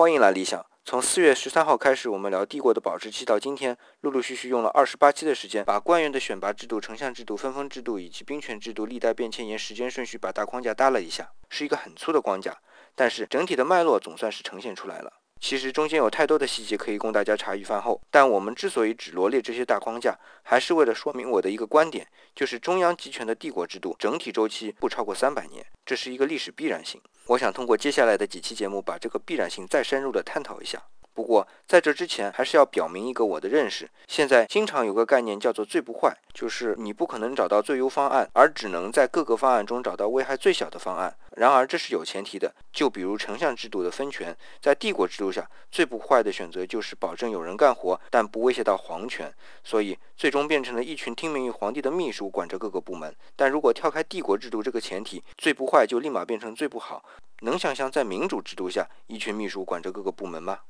欢迎来理想。从4月13号开始，我们聊帝国的保质期到今天，陆陆续续用了28期的时间，把官员的选拔制度、丞相制度、分封制度以及兵权制度历代变迁沿时间顺序把大框架搭了一下，是一个很粗的框架，但是整体的脉络总算是呈现出来了。其实中间有太多的细节可以供大家茶余饭后，但我们之所以只罗列这些大框架，还是为了说明我的一个观点，就是中央集权的帝国制度整体周期不超过300年，这是一个历史必然性。我想通过接下来的几期节目把这个必然性再深入的探讨一下。不过在这之前，还是要表明一个我的认识。现在经常有个概念叫做最不坏，就是你不可能找到最优方案，而只能在各个方案中找到危害最小的方案。然而这是有前提的，就比如丞相制度的分权，在帝国制度下，最不坏的选择就是保证有人干活，但不威胁到皇权，所以最终变成了一群听命于皇帝的秘书管着各个部门。但如果跳开帝国制度这个前提，最不坏就立马变成最不好。能想象在民主制度下，一群秘书管着各个部门吗？